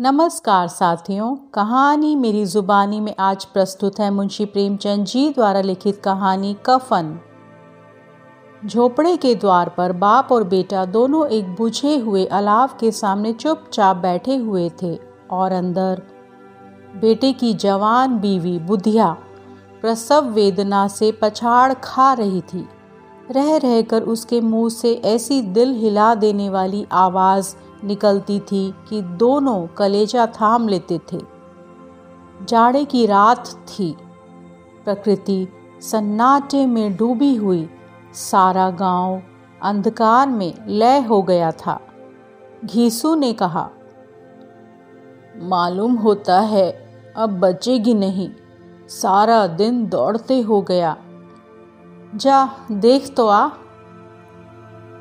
नमस्कार साथियों, कहानी मेरी ज़ुबानी में आज प्रस्तुत है मुंशी प्रेमचंद जी द्वारा लिखित कहानी कफन। झोपड़े के द्वार पर बाप और बेटा दोनों एक बुझे हुए अलाव के सामने चुपचाप बैठे हुए थे और अंदर बेटे की जवान बीवी बुधिया प्रसव वेदना से पछाड़ खा रही थी। रह रहकर उसके मुंह से ऐसी दिल हिला देने वाली आवाज़ निकलती थी कि दोनों कलेजा थाम लेते थे। जाड़े की रात थी, प्रकृति सन्नाटे में डूबी हुई, सारा गांव अंधकार में लय हो गया था। घीसू ने कहा, मालूम होता है अब बचेगी नहीं, सारा दिन दौड़ते हो गया, जा देख तो आ।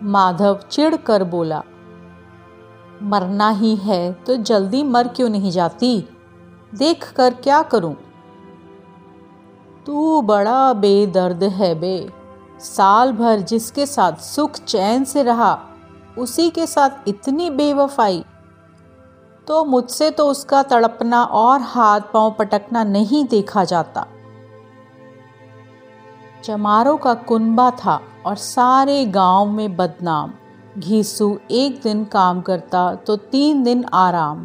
माधव चिढ़ कर बोला, मरना ही है तो जल्दी मर क्यों नहीं जाती, देख कर क्या करूं। तू बड़ा बेदर्द है बे, साल भर जिसके साथ सुख चैन से रहा उसी के साथ इतनी बेवफाई, तो मुझसे तो उसका तड़पना और हाथ पांव पटकना नहीं देखा जाता। चमारों का कुनबा था और सारे गांव में बदनाम। घीसू एक दिन काम करता तो 3 दिन आराम।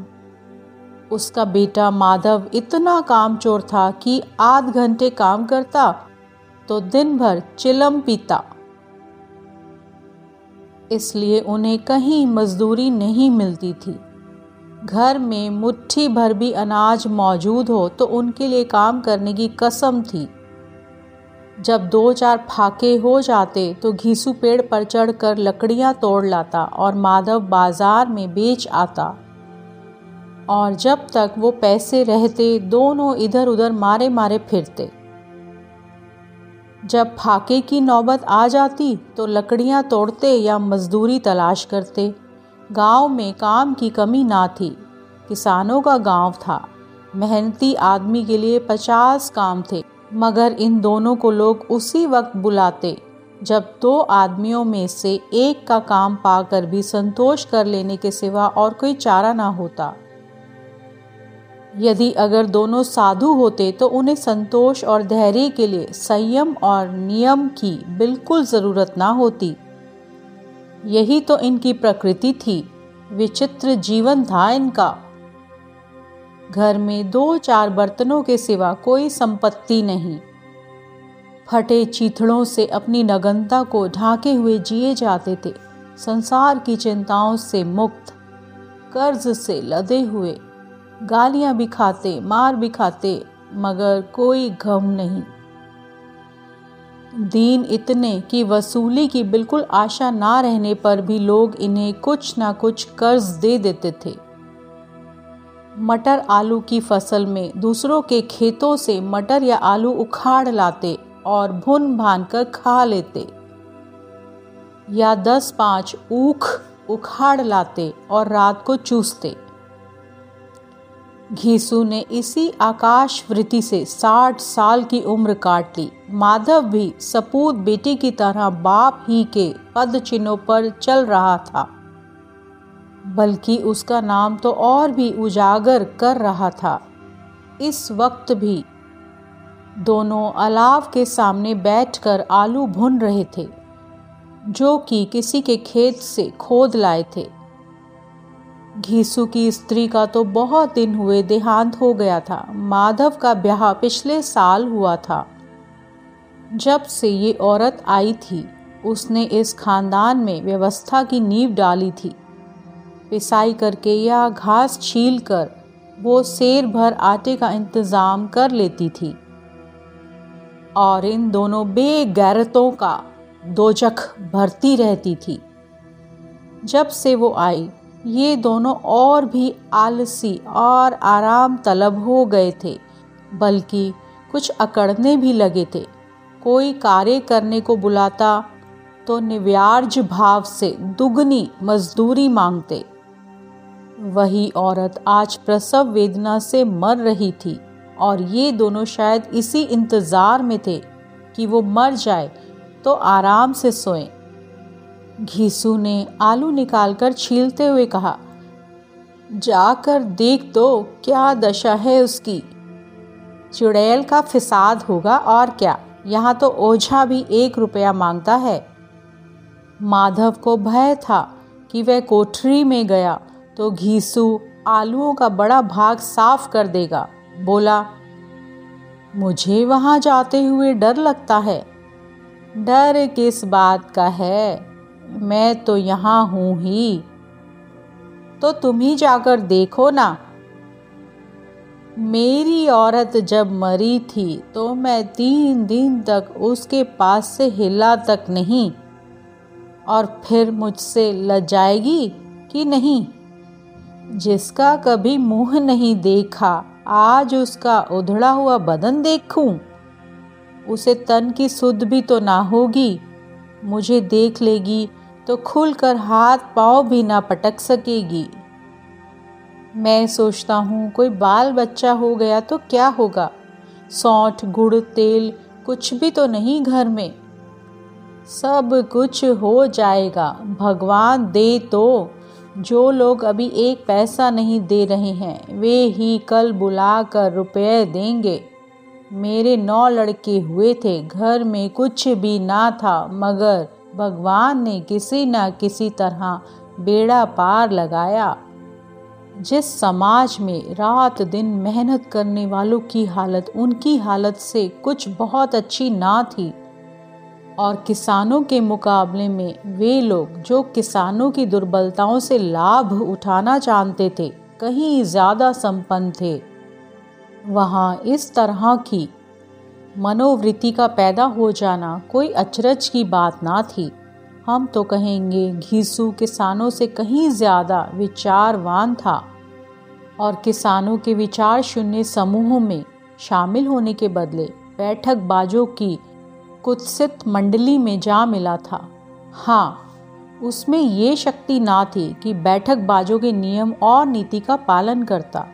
उसका बेटा माधव इतना कामचोर था कि आध घंटे काम करता तो दिन भर चिलम पीता, इसलिए उन्हें कहीं मजदूरी नहीं मिलती थी। घर में मुट्ठी भर भी अनाज मौजूद हो तो उनके लिए काम करने की कसम थी। जब 2-4 फाके हो जाते तो घीसू पेड़ पर चढ़कर लकड़ियां तोड़ लाता और माधव बाजार में बेच आता, और जब तक वो पैसे रहते दोनों इधर उधर मारे मारे फिरते। जब फाके की नौबत आ जाती तो लकड़ियां तोड़ते या मजदूरी तलाश करते। गांव में काम की कमी ना थी, किसानों का गांव था। मेहनती आदमी के लिए 50 काम थे, मगर इन दोनों को लोग उसी वक्त बुलाते जब 2 आदमियों में से एक का काम पाकर भी संतोष कर लेने के सिवा और कोई चारा ना होता। यदि अगर दोनों साधु होते तो उन्हें संतोष और धैर्य के लिए संयम और नियम की बिल्कुल ज़रूरत ना होती। यही तो इनकी प्रकृति थी, विचित्र जीवन था इनका। घर में 2-4 बर्तनों के सिवा कोई संपत्ति नहीं। फटे चीथड़ों से अपनी नग्नता को ढांके हुए जिए जाते थे, संसार की चिंताओं से मुक्त, कर्ज से लदे हुए। गालियां भी खाते, मार भी खाते, मगर कोई गम नहीं। दीन इतने कि वसूली की बिल्कुल आशा ना रहने पर भी लोग इन्हें कुछ ना कुछ कर्ज दे देते थे। मटर आलू की फसल में दूसरों के खेतों से मटर या आलू उखाड़ लाते और भुन भान कर खा लेते, या 10-5 ऊख उखाड़ लाते और रात को चूसते। घीसू ने इसी आकाश वृत्ति से 60 साल की उम्र काट ली। माधव भी सपूत बेटे की तरह बाप ही के पद चिन्हों पर चल रहा था, बल्कि उसका नाम तो और भी उजागर कर रहा था। इस वक्त भी दोनों अलाव के सामने बैठकर आलू भुन रहे थे, जो कि किसी के खेत से खोद लाए थे। घीसू की स्त्री का तो बहुत दिन हुए देहांत हो गया था। माधव का ब्याह पिछले साल हुआ था। जब से ये औरत आई थी उसने इस खानदान में व्यवस्था की नींव डाली थी। पिसाई करके या घास छील कर वो शेर भर आटे का इंतज़ाम कर लेती थी, और इन दोनों बेगैरतों का दोजख भरती रहती थी। जब से वो आई ये दोनों और भी आलसी और आराम तलब हो गए थे, बल्कि कुछ अकड़ने भी लगे थे। कोई कार्य करने को बुलाता तो निव्यार्ज भाव से दुगनी मजदूरी मांगते। वही औरत आज प्रसव वेदना से मर रही थी, और ये दोनों शायद इसी इंतज़ार में थे कि वो मर जाए तो आराम से सोएं। घीसू ने आलू निकालकर छीलते हुए कहा, जाकर देख दो क्या दशा है उसकी। चुड़ैल का फिसाद होगा और क्या, यहाँ तो ओझा भी 1 रुपया मांगता है। माधव को भय था कि वह कोठरी में गया तो घीसू आलूओं का बड़ा भाग साफ कर देगा। बोला, मुझे वहाँ जाते हुए डर लगता है। डर किस बात का है, मैं तो यहाँ हूँ ही। तो तुम ही जाकर देखो ना। मेरी औरत जब मरी थी तो मैं 3 दिन तक उसके पास से हिला तक नहीं, और फिर मुझसे लजाएगी कि नहीं। जिसका कभी मुँह नहीं देखा, आज उसका उधड़ा हुआ बदन देखूं। उसे तन की सुध भी तो ना होगी। मुझे देख लेगी तो खुलकर हाथ पाँव भी ना पटक सकेगी। मैं सोचता हूँ कोई बाल बच्चा हो गया तो क्या होगा। सौंठ, गुड़, तेल कुछ भी तो नहीं घर में। सब कुछ हो जाएगा, भगवान दे तो। जो लोग अभी 1 पैसा नहीं दे रहे हैं वे ही कल बुला कर रुपये देंगे। मेरे 9 लड़के हुए थे, घर में कुछ भी ना था, मगर भगवान ने किसी न किसी तरह बेड़ा पार लगाया। जिस समाज में रात दिन मेहनत करने वालों की हालत उनकी हालत से कुछ बहुत अच्छी ना थी, और किसानों के मुकाबले में वे लोग जो किसानों की दुर्बलताओं से लाभ उठाना जानते थे कहीं ज़्यादा संपन्न थे, वहाँ इस तरह की मनोवृत्ति का पैदा हो जाना कोई अचरज की बात ना थी। हम तो कहेंगे घीसू किसानों से कहीं ज़्यादा विचारवान था, और किसानों के विचार शून्य समूहों में शामिल होने के बदले बैठक बाजों की कुत्सित मंडली में जा मिला था। हाँ, उसमें ये शक्ति ना थी कि बैठक बाजों के नियम और नीति का पालन करता।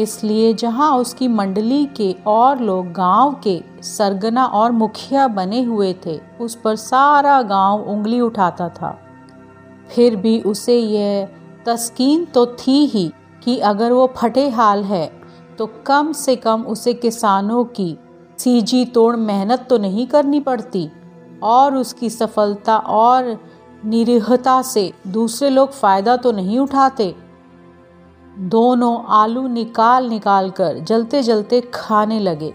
इसलिए जहाँ उसकी मंडली के और लोग गांव के सरगना और मुखिया बने हुए थे, उस पर सारा गांव उंगली उठाता था। फिर भी उसे यह तस्कीन तो थी ही कि अगर वो फटे हाल है तो कम से कम उसे किसानों की सीजी तोड़ मेहनत तो नहीं करनी पड़ती, और उसकी सफलता और निरीहता से दूसरे लोग फ़ायदा तो नहीं उठाते। दोनों आलू निकाल निकाल कर जलते जलते खाने लगे।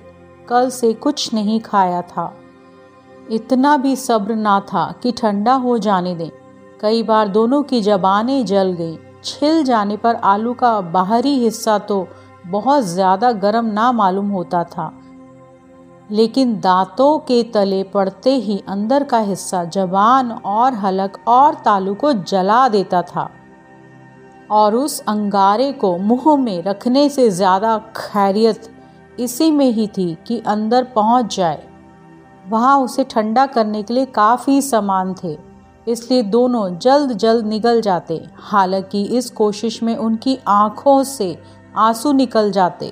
कल से कुछ नहीं खाया था। इतना भी सब्र ना था कि ठंडा हो जाने दें। कई बार दोनों की जबानें जल गईं। छिल जाने पर आलू का बाहरी हिस्सा तो बहुत ज़्यादा गर्म ना मालूम होता था, लेकिन दांतों के तले पड़ते ही अंदर का हिस्सा जबान और हलक और तालू को जला देता था, और उस अंगारे को मुंह में रखने से ज़्यादा खैरियत इसी में ही थी कि अंदर पहुंच जाए। वहाँ उसे ठंडा करने के लिए काफ़ी सामान थे, इसलिए दोनों जल्द जल्द निगल जाते। हालांकि इस कोशिश में उनकी आँखों से आंसू निकल जाते।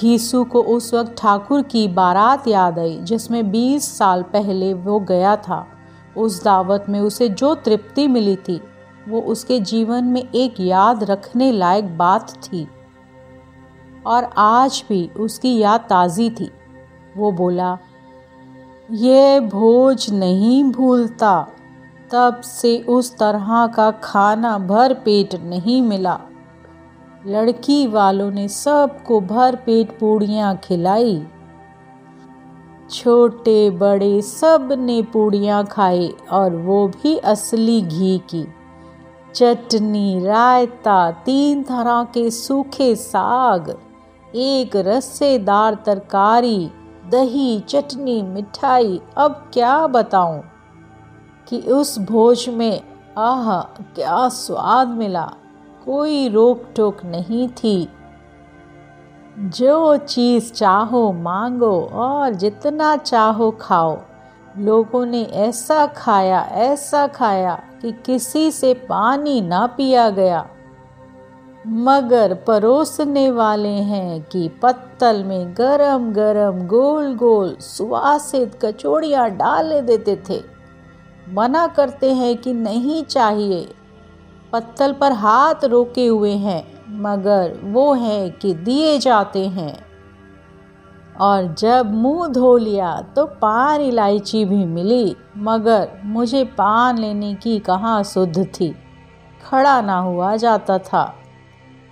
घीसू को उस वक्त ठाकुर की बारात याद आई जिसमें 20 साल पहले वो गया था। उस दावत में उसे जो तृप्ति मिली थी वो उसके जीवन में एक याद रखने लायक बात थी, और आज भी उसकी याद ताज़ी थी। वो बोला, ये भोज नहीं भूलता, तब से उस तरह का खाना भर पेट नहीं मिला। लड़की वालों ने सबको भर पेट पूड़ियाँ खिलाई। छोटे बड़े सब ने पूड़ियाँ खाई, और वो भी असली घी की। चटनी, रायता, 3 तरह के सूखे साग, एक रस्सेदार तरकारी, दही, चटनी, मिठाई। अब क्या बताऊं कि उस भोज में आह क्या स्वाद मिला। कोई रोक टोक नहीं थी। जो चीज़ चाहो मांगो और जितना चाहो खाओ। लोगों ने ऐसा खाया कि किसी से पानी ना पिया गया, मगर परोसने वाले हैं कि पत्तल में गरम गरम गोल गोल सुवासित कचौड़ियाँ डाले देते थे। मना करते हैं कि नहीं चाहिए, पत्तल पर हाथ रोके हुए हैं, मगर वो हैं कि दिए जाते हैं। और जब मुंह धो लिया तो पान इलायची भी मिली, मगर मुझे पान लेने की कहाँ सुध थी, खड़ा ना हुआ जाता था।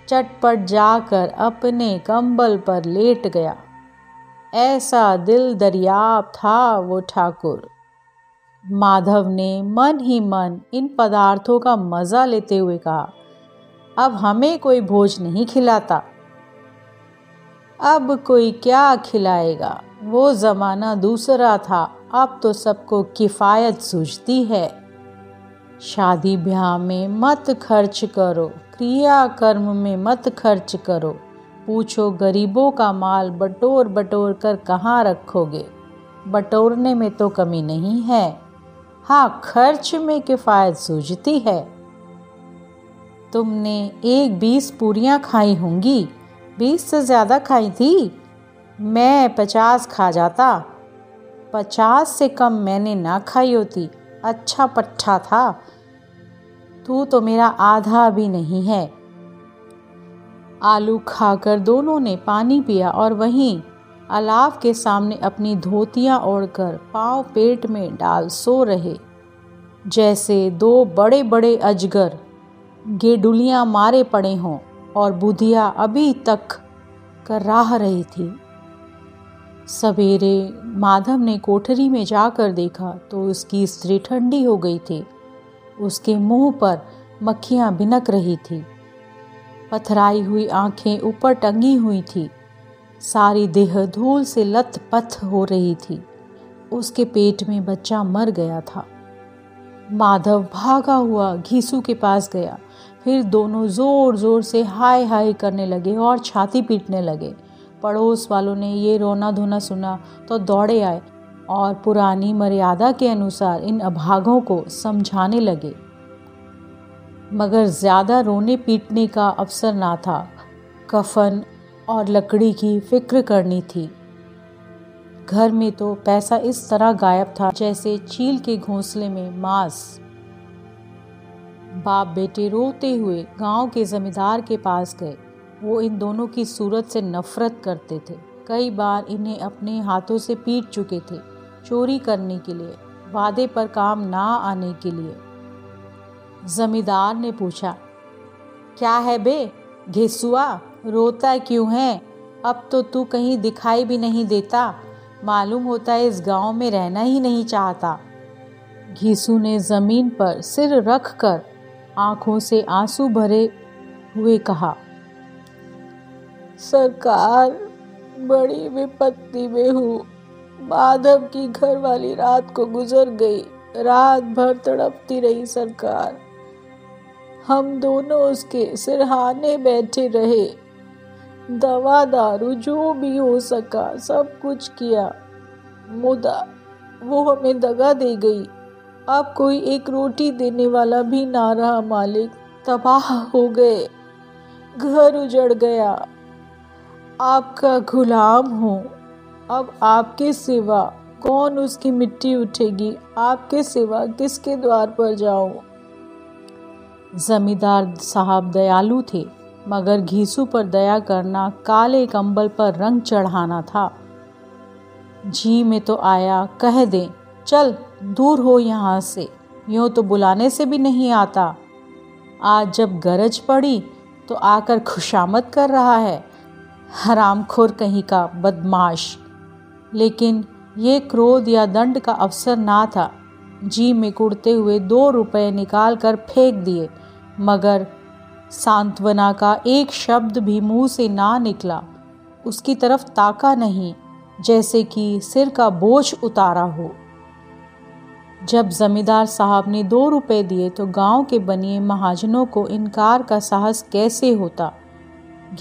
चटपट जाकर अपने कंबल पर लेट गया। ऐसा दिल दरियाब था वो ठाकुर। माधव ने मन ही मन इन पदार्थों का मज़ा लेते हुए कहा, अब हमें कोई भोज नहीं खिलाता, अब कोई क्या खिलाएगा। वो ज़माना दूसरा था, अब तो सबको किफ़ायत सूझती है। शादी ब्याह में मत खर्च करो, क्रिया कर्म में मत खर्च करो, पूछो गरीबों का माल बटोर बटोर कर कहाँ रखोगे। बटोरने में तो कमी नहीं है, हाँ खर्च में किफ़ायत सूझती है। तुमने 1-20 पूरियाँ खाई होंगी, 20 से ज़्यादा खाई थी। मैं 50 खा जाता, 50 से कम मैंने ना खाई होती। अच्छा पट्ठा था, तू तो मेरा आधा भी नहीं है। आलू खाकर दोनों ने पानी पिया और वहीं अलाव के सामने अपनी धोतियाँ ओढ़कर पाँव पेट में डाल सो रहे, जैसे 2 बड़े बड़े अजगर गेडुलियाँ मारे पड़े हों। और बुधिया अभी तक कराह रही थी। सवेरे माधव ने कोठरी में जाकर देखा तो उसकी स्त्री ठंडी हो गई थी, उसके मुंह पर मक्खियां भिनक रही थी, पथराई हुई आंखें ऊपर टंगी हुई थी, सारी देह धूल से लथपथ हो रही थी। उसके पेट में बच्चा मर गया था। माधव भागा हुआ घीसू के पास गया, फिर दोनों ज़ोर ज़ोर से हाय हाय करने लगे और छाती पीटने लगे। पड़ोस वालों ने ये रोना धोना सुना तो दौड़े आए और पुरानी मर्यादा के अनुसार इन अभागों को समझाने लगे, मगर ज़्यादा रोने पीटने का अवसर ना था। कफन और लकड़ी की फिक्र करनी थी। घर में तो पैसा इस तरह गायब था जैसे चील के घोंसले में मांस। बाप बेटे रोते हुए गांव के जमींदार के पास गए। वो इन दोनों की सूरत से नफरत करते थे, कई बार इन्हें अपने हाथों से पीट चुके थे, चोरी करने के लिए, वादे पर काम ना आने के लिए। जमींदार ने पूछा, क्या है बे घेसुआ, रोता क्यों है? अब तो तू कहीं दिखाई भी नहीं देता, मालूम होता है इस गांव में रहना ही नहीं चाहता। घीसू ने ज़मीन पर सिर रख कर आँखों से आंसू भरे हुए कहा, सरकार बड़ी विपत्ति में हूँ। माधव की घर वाली रात को गुजर गई, रात भर तड़पती रही सरकार। हम दोनों उसके सिरहाने बैठे रहे, दवा दारू जो भी हो सका सब कुछ किया, मुदा वो हमें दगा दे गई। अब कोई एक रोटी देने वाला भी ना रहा मालिक, तबाह हो गए, घर उजड़ गया। आपका गुलाम हो, अब आपके सिवा कौन उसकी मिट्टी उठेगी, आपके सिवा किसके द्वार पर जाऊं? जमींदार साहब दयालु थे, मगर घीसू पर दया करना काले कंबल पर रंग चढ़ाना था। जी में तो आया कह दें, चल दूर हो यहाँ से, यूँ तो बुलाने से भी नहीं आता। आज जब गरज पड़ी तो आकर खुशामद कर रहा है, हरामखोर कहीं का, बदमाश। लेकिन ये क्रोध या दंड का अवसर ना था। जी में कुड़ते हुए 2 रुपए निकाल कर फेंक दिए, मगर सांत्वना का एक शब्द भी मुंह से ना निकला। उसकी तरफ ताका नहीं, जैसे कि सिर का बोझ उतारा हो। जब जमींदार साहब ने 2 रुपए दिए तो गांव के बनिए महाजनों को इनकार का साहस कैसे होता।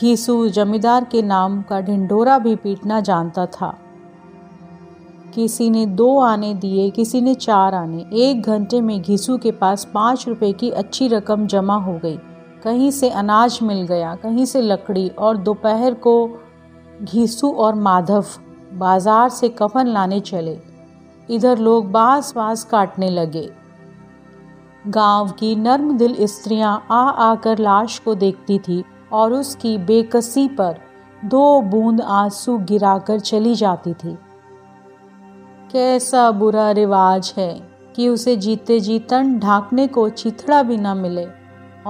घीसू जमींदार के नाम का ढिंढोरा भी पीटना जानता था। किसी ने 2 आने दिए, किसी ने 4 आने। 1 घंटे में घीसू के पास 5 रुपए की अच्छी रकम जमा हो गई। कहीं से अनाज मिल गया, कहीं से लकड़ी, और दोपहर को घीसू और माधव बाजार से कफन लाने चले। इधर लोग बांस काटने लगे। गांव की नर्मदिल स्त्रियां आ आकर लाश को देखती थी और उसकी बेकसी पर दो बूंद आंसू गिराकर चली जाती थी। कैसा बुरा रिवाज है कि उसे जीते जी तन ढांकने को चिथड़ा भी न मिले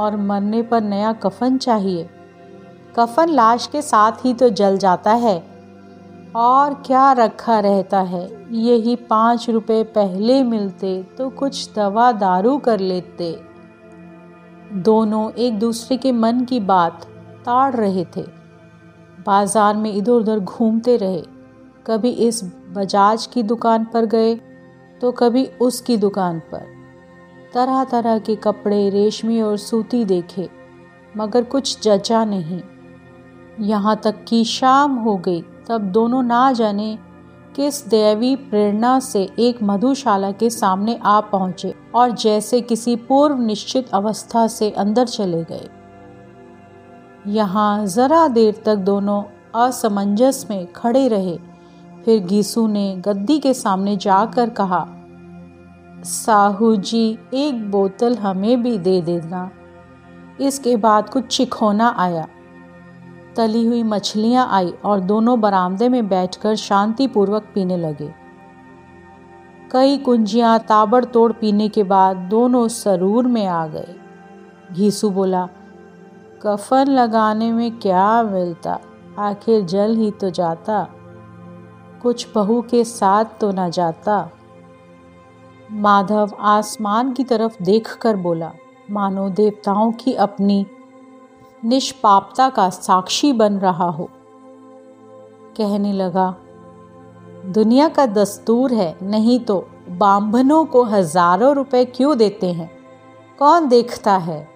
और मरने पर नया कफन चाहिए। कफन लाश के साथ ही तो जल जाता है, और क्या रखा रहता है। यही 5 रुपए पहले मिलते तो कुछ दवा दारू कर लेते। दोनों एक दूसरे के मन की बात ताड़ रहे थे। बाजार में इधर उधर घूमते रहे, कभी इस बजाज की दुकान पर गए तो कभी उसकी दुकान पर। तरह तरह के कपड़े, रेशमी और सूती देखे, मगर कुछ जचा नहीं। यहाँ तक कि शाम हो गई, तब दोनों ना जाने किस दैवी प्रेरणा से एक मधुशाला के सामने आ पहुँचे और जैसे किसी पूर्व निश्चित अवस्था से अंदर चले गए। यहाँ ज़रा देर तक दोनों असमंजस में खड़े रहे। फिर घीसू ने गद्दी के सामने जाकर कहा, साहू जी एक बोतल हमें भी दे देना। इसके बाद कुछ चिखोना आया, तली हुई मछलियाँ आई और दोनों बरामदे में बैठकर शांतिपूर्वक पीने लगे। कई कुंजियाँ ताबड़तोड़ पीने के बाद दोनों सरूर में आ गए। घीसू बोला, कफन लगाने में क्या मिलता, आखिर जल ही तो जाता, कुछ बहू के साथ तो ना जाता। माधव आसमान की तरफ देखकर बोला, मानो देवताओं की अपनी निष्पापता का साक्षी बन रहा हो। कहने लगा, दुनिया का दस्तूर है, नहीं तो बामभनों को हजारों रुपए क्यों देते हैं। कौन देखता है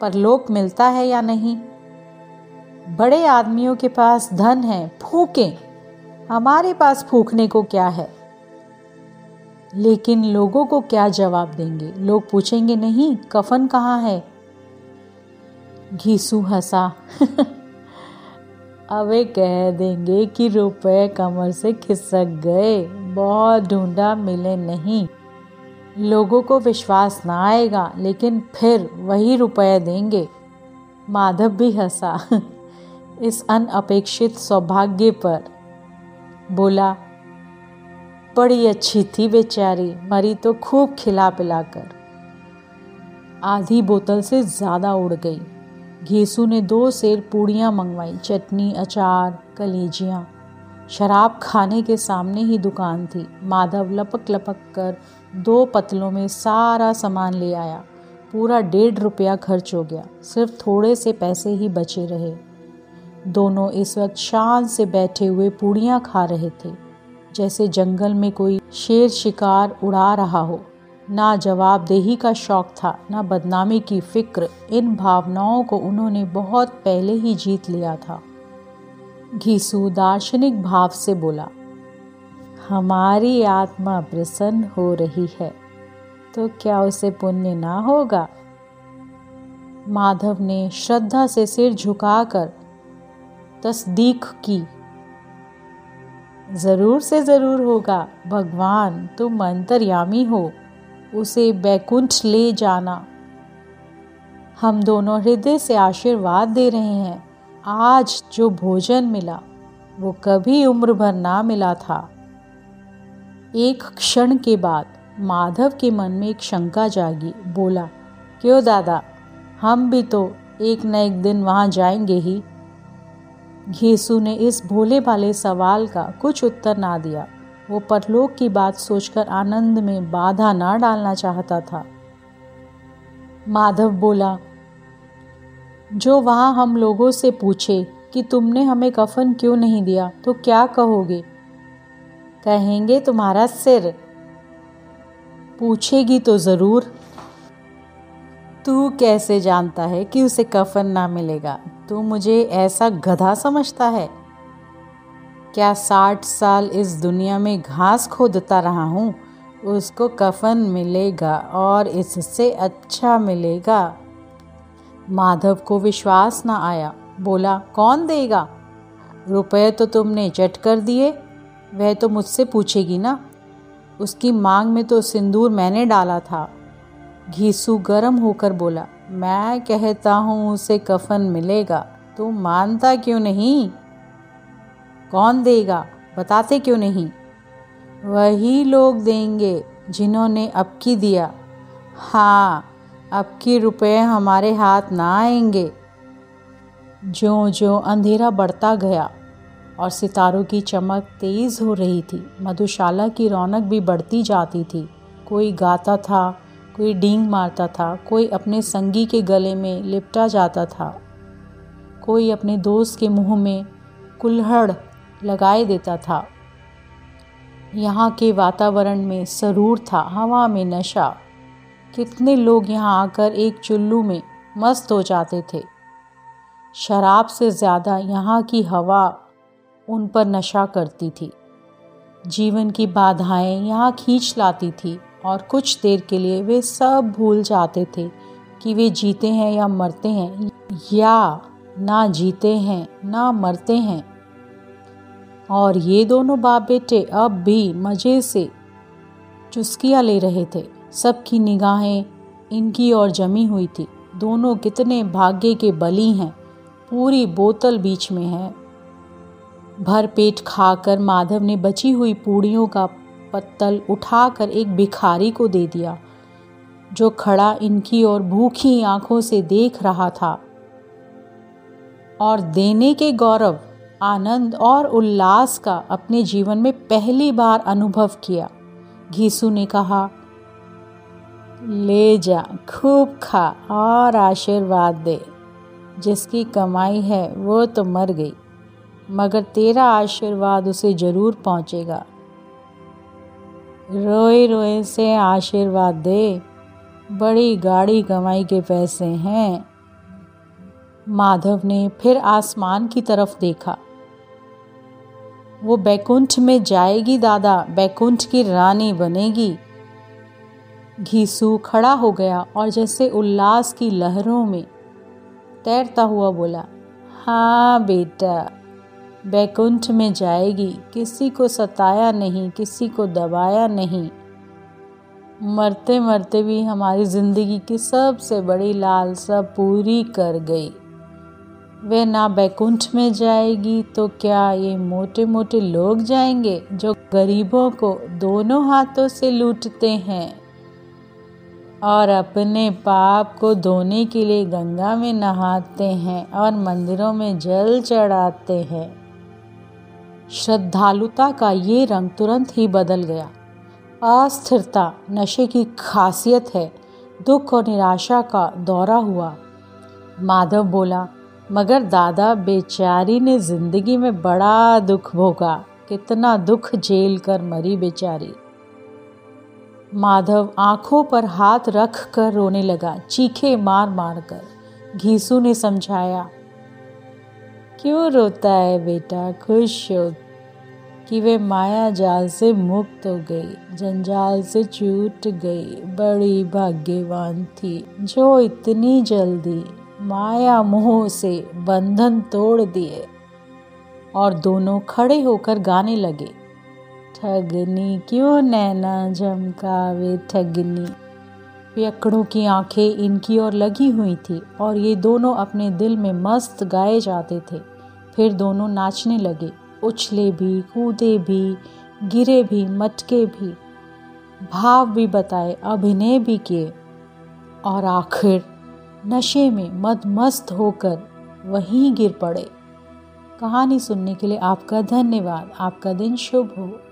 परलोक मिलता है या नहीं। बड़े आदमियों के पास धन है, फूकें, हमारे पास फूकने को क्या है। लेकिन लोगों को क्या जवाब देंगे, लोग पूछेंगे नहीं कफन कहाँ है। घीसू हंसा अबे कह देंगे कि रुपए कमर से खिसक गए, बहुत ढूंढा मिले नहीं। लोगों को विश्वास ना आएगा, लेकिन फिर वही रुपए देंगे। माधव भी हंसा इस अनअपेक्षित सौभाग्य पर। बोला, बड़ी अच्छी थी बेचारी, मरी तो खूब खिला पिलाकर। आधी बोतल से ज़्यादा उड़ गई। घीसू ने 2 सेर पूड़ियाँ मंगवाई, चटनी, अचार, कलेजियाँ। शराब खाने के सामने ही दुकान थी। माधव लपक लपक कर 2 पतलों में सारा सामान ले आया। पूरा 1.5 रुपया खर्च हो गया, सिर्फ थोड़े से पैसे ही बचे रहे। दोनों इस वक्त शान से बैठे हुए पूड़ियाँ खा रहे थे, जैसे जंगल में कोई शेर शिकार उड़ा रहा हो। ना जवाबदेही का शौक था, ना बदनामी की फिक्र। इन भावनाओं को उन्होंने बहुत पहले ही जीत लिया था। घीसू दार्शनिक भाव से बोला, हमारी आत्मा प्रसन्न हो रही है तो क्या उसे पुण्य ना होगा। माधव ने श्रद्धा से सिर झुकाकर तस्दीक की, ज़रूर से ज़रूर होगा। भगवान तुम अंतर्यामी हो, उसे बैकुंठ ले जाना। हम दोनों हृदय से आशीर्वाद दे रहे हैं। आज जो भोजन मिला वो कभी उम्र भर ना मिला था। एक क्षण के बाद माधव के मन में एक शंका जागी। बोला, क्यों दादा, हम भी तो एक न एक दिन वहाँ जाएंगे ही। घीसू ने इस भोले भाले सवाल का कुछ उत्तर ना दिया। वो परलोक की बात सोचकर आनंद में बाधा ना डालना चाहता था। माधव बोला, जो वहाँ हम लोगों से पूछे कि तुमने हमें कफन क्यों नहीं दिया, तो क्या कहोगे। कहेंगे तुम्हारा सिर। पूछेगी तो ज़रूर। तू कैसे जानता है कि उसे कफन ना मिलेगा। तू मुझे ऐसा गधा समझता है क्या। 60 साल इस दुनिया में घास खोदता रहा हूँ। उसको कफन मिलेगा और इससे अच्छा मिलेगा। माधव को विश्वास ना आया। बोला, कौन देगा। रुपए तो तुमने चट कर दिए, वह तो मुझसे पूछेगी ना। उसकी मांग में तो सिंदूर मैंने डाला था। घीसू गर्म होकर बोला, मैं कहता हूँ उसे कफन मिलेगा, तू मानता क्यों नहीं? कौन देगा, बताते क्यों नहीं? वही लोग देंगे जिन्होंने अब की दिया। हाँ, अब की रुपये हमारे हाथ ना आएंगे। ज्यों ज्यों अंधेरा बढ़ता गया और सितारों की चमक तेज़ हो रही थी, मधुशाला की रौनक भी बढ़ती जाती थी। कोई गाता था, कोई डींग मारता था, कोई अपने संगी के गले में लिपटा जाता था, कोई अपने दोस्त के मुंह में कुल्हड़ लगाए देता था। यहाँ के वातावरण में सरूर था, हवा में नशा। कितने लोग यहाँ आकर एक चुल्लू में मस्त हो जाते थे। शराब से ज़्यादा यहाँ की हवा उन पर नशा करती थी। जीवन की बाधाएं यहाँ खींच लाती थी और कुछ देर के लिए वे सब भूल जाते थे कि वे जीते हैं या मरते हैं, या ना जीते हैं ना मरते हैं। और ये दोनों बाप बेटे अब भी मज़े से चुस्कियाँ ले रहे थे। सबकी निगाहें इनकी ओर जमी हुई थी। दोनों कितने भाग्य के बली हैं। पूरी बोतल बीच में है। भर पेट खाकर माधव ने बची हुई पूड़ियों का पत्तल उठाकर एक भिखारी को दे दिया, जो खड़ा इनकी ओर भूखी आंखों से देख रहा था। और देने के गौरव, आनंद और उल्लास का अपने जीवन में पहली बार अनुभव किया। घीसू ने कहा, ले जा, खूब खा और आशीर्वाद दे। जिसकी कमाई है वो तो मर गई, मगर तेरा आशीर्वाद उसे जरूर पहुंचेगा। रोए रोए से आशीर्वाद दे, बड़ी गाड़ी कमाई के पैसे हैं। माधव ने फिर आसमान की तरफ देखा। वो बैकुंठ में जाएगी दादा, बैकुंठ की रानी बनेगी। घीसू खड़ा हो गया और जैसे उल्लास की लहरों में तैरता हुआ बोला, हाँ बेटा, बैकुंठ में जाएगी। किसी को सताया नहीं, किसी को दबाया नहीं। मरते मरते भी हमारी ज़िंदगी की सबसे बड़ी लालसा पूरी कर गई। वे ना बैकुंठ में जाएगी तो क्या ये मोटे मोटे लोग जाएंगे, जो गरीबों को दोनों हाथों से लूटते हैं और अपने पाप को धोने के लिए गंगा में नहाते हैं और मंदिरों में जल चढ़ाते हैं। श्रद्धालुता का ये रंग तुरंत ही बदल गया। अस्थिरता नशे की खासियत है। दुख और निराशा का दौरा हुआ। माधव बोला, मगर दादा, बेचारी ने जिंदगी में बड़ा दुख भोगा। कितना दुख झेल कर मरी बेचारी। माधव आंखों पर हाथ रख कर रोने लगा, चीखे मार मार कर। घीसू ने समझाया, क्यों रोता है बेटा, खुश हो कि वे माया जाल से मुक्त हो गई, जंजाल से छूट गई। बड़ी भाग्यवान थी जो इतनी जल्दी माया मोह से बंधन तोड़ दिए। और दोनों खड़े होकर गाने लगे, ठगनी क्यों नैना झमकावे ठगनी। व्यक्ड़ों की आंखें इनकी ओर लगी हुई थी और ये दोनों अपने दिल में मस्त गाए जाते थे। फिर दोनों नाचने लगे, उछले भी, कूदे भी, गिरे भी, मटके भी, भाव भी बताए, अभिनय भी किए। और आखिर नशे में मदमस्त होकर वहीं गिर पड़े। कहानी सुनने के लिए आपका धन्यवाद। आपका दिन शुभ हो।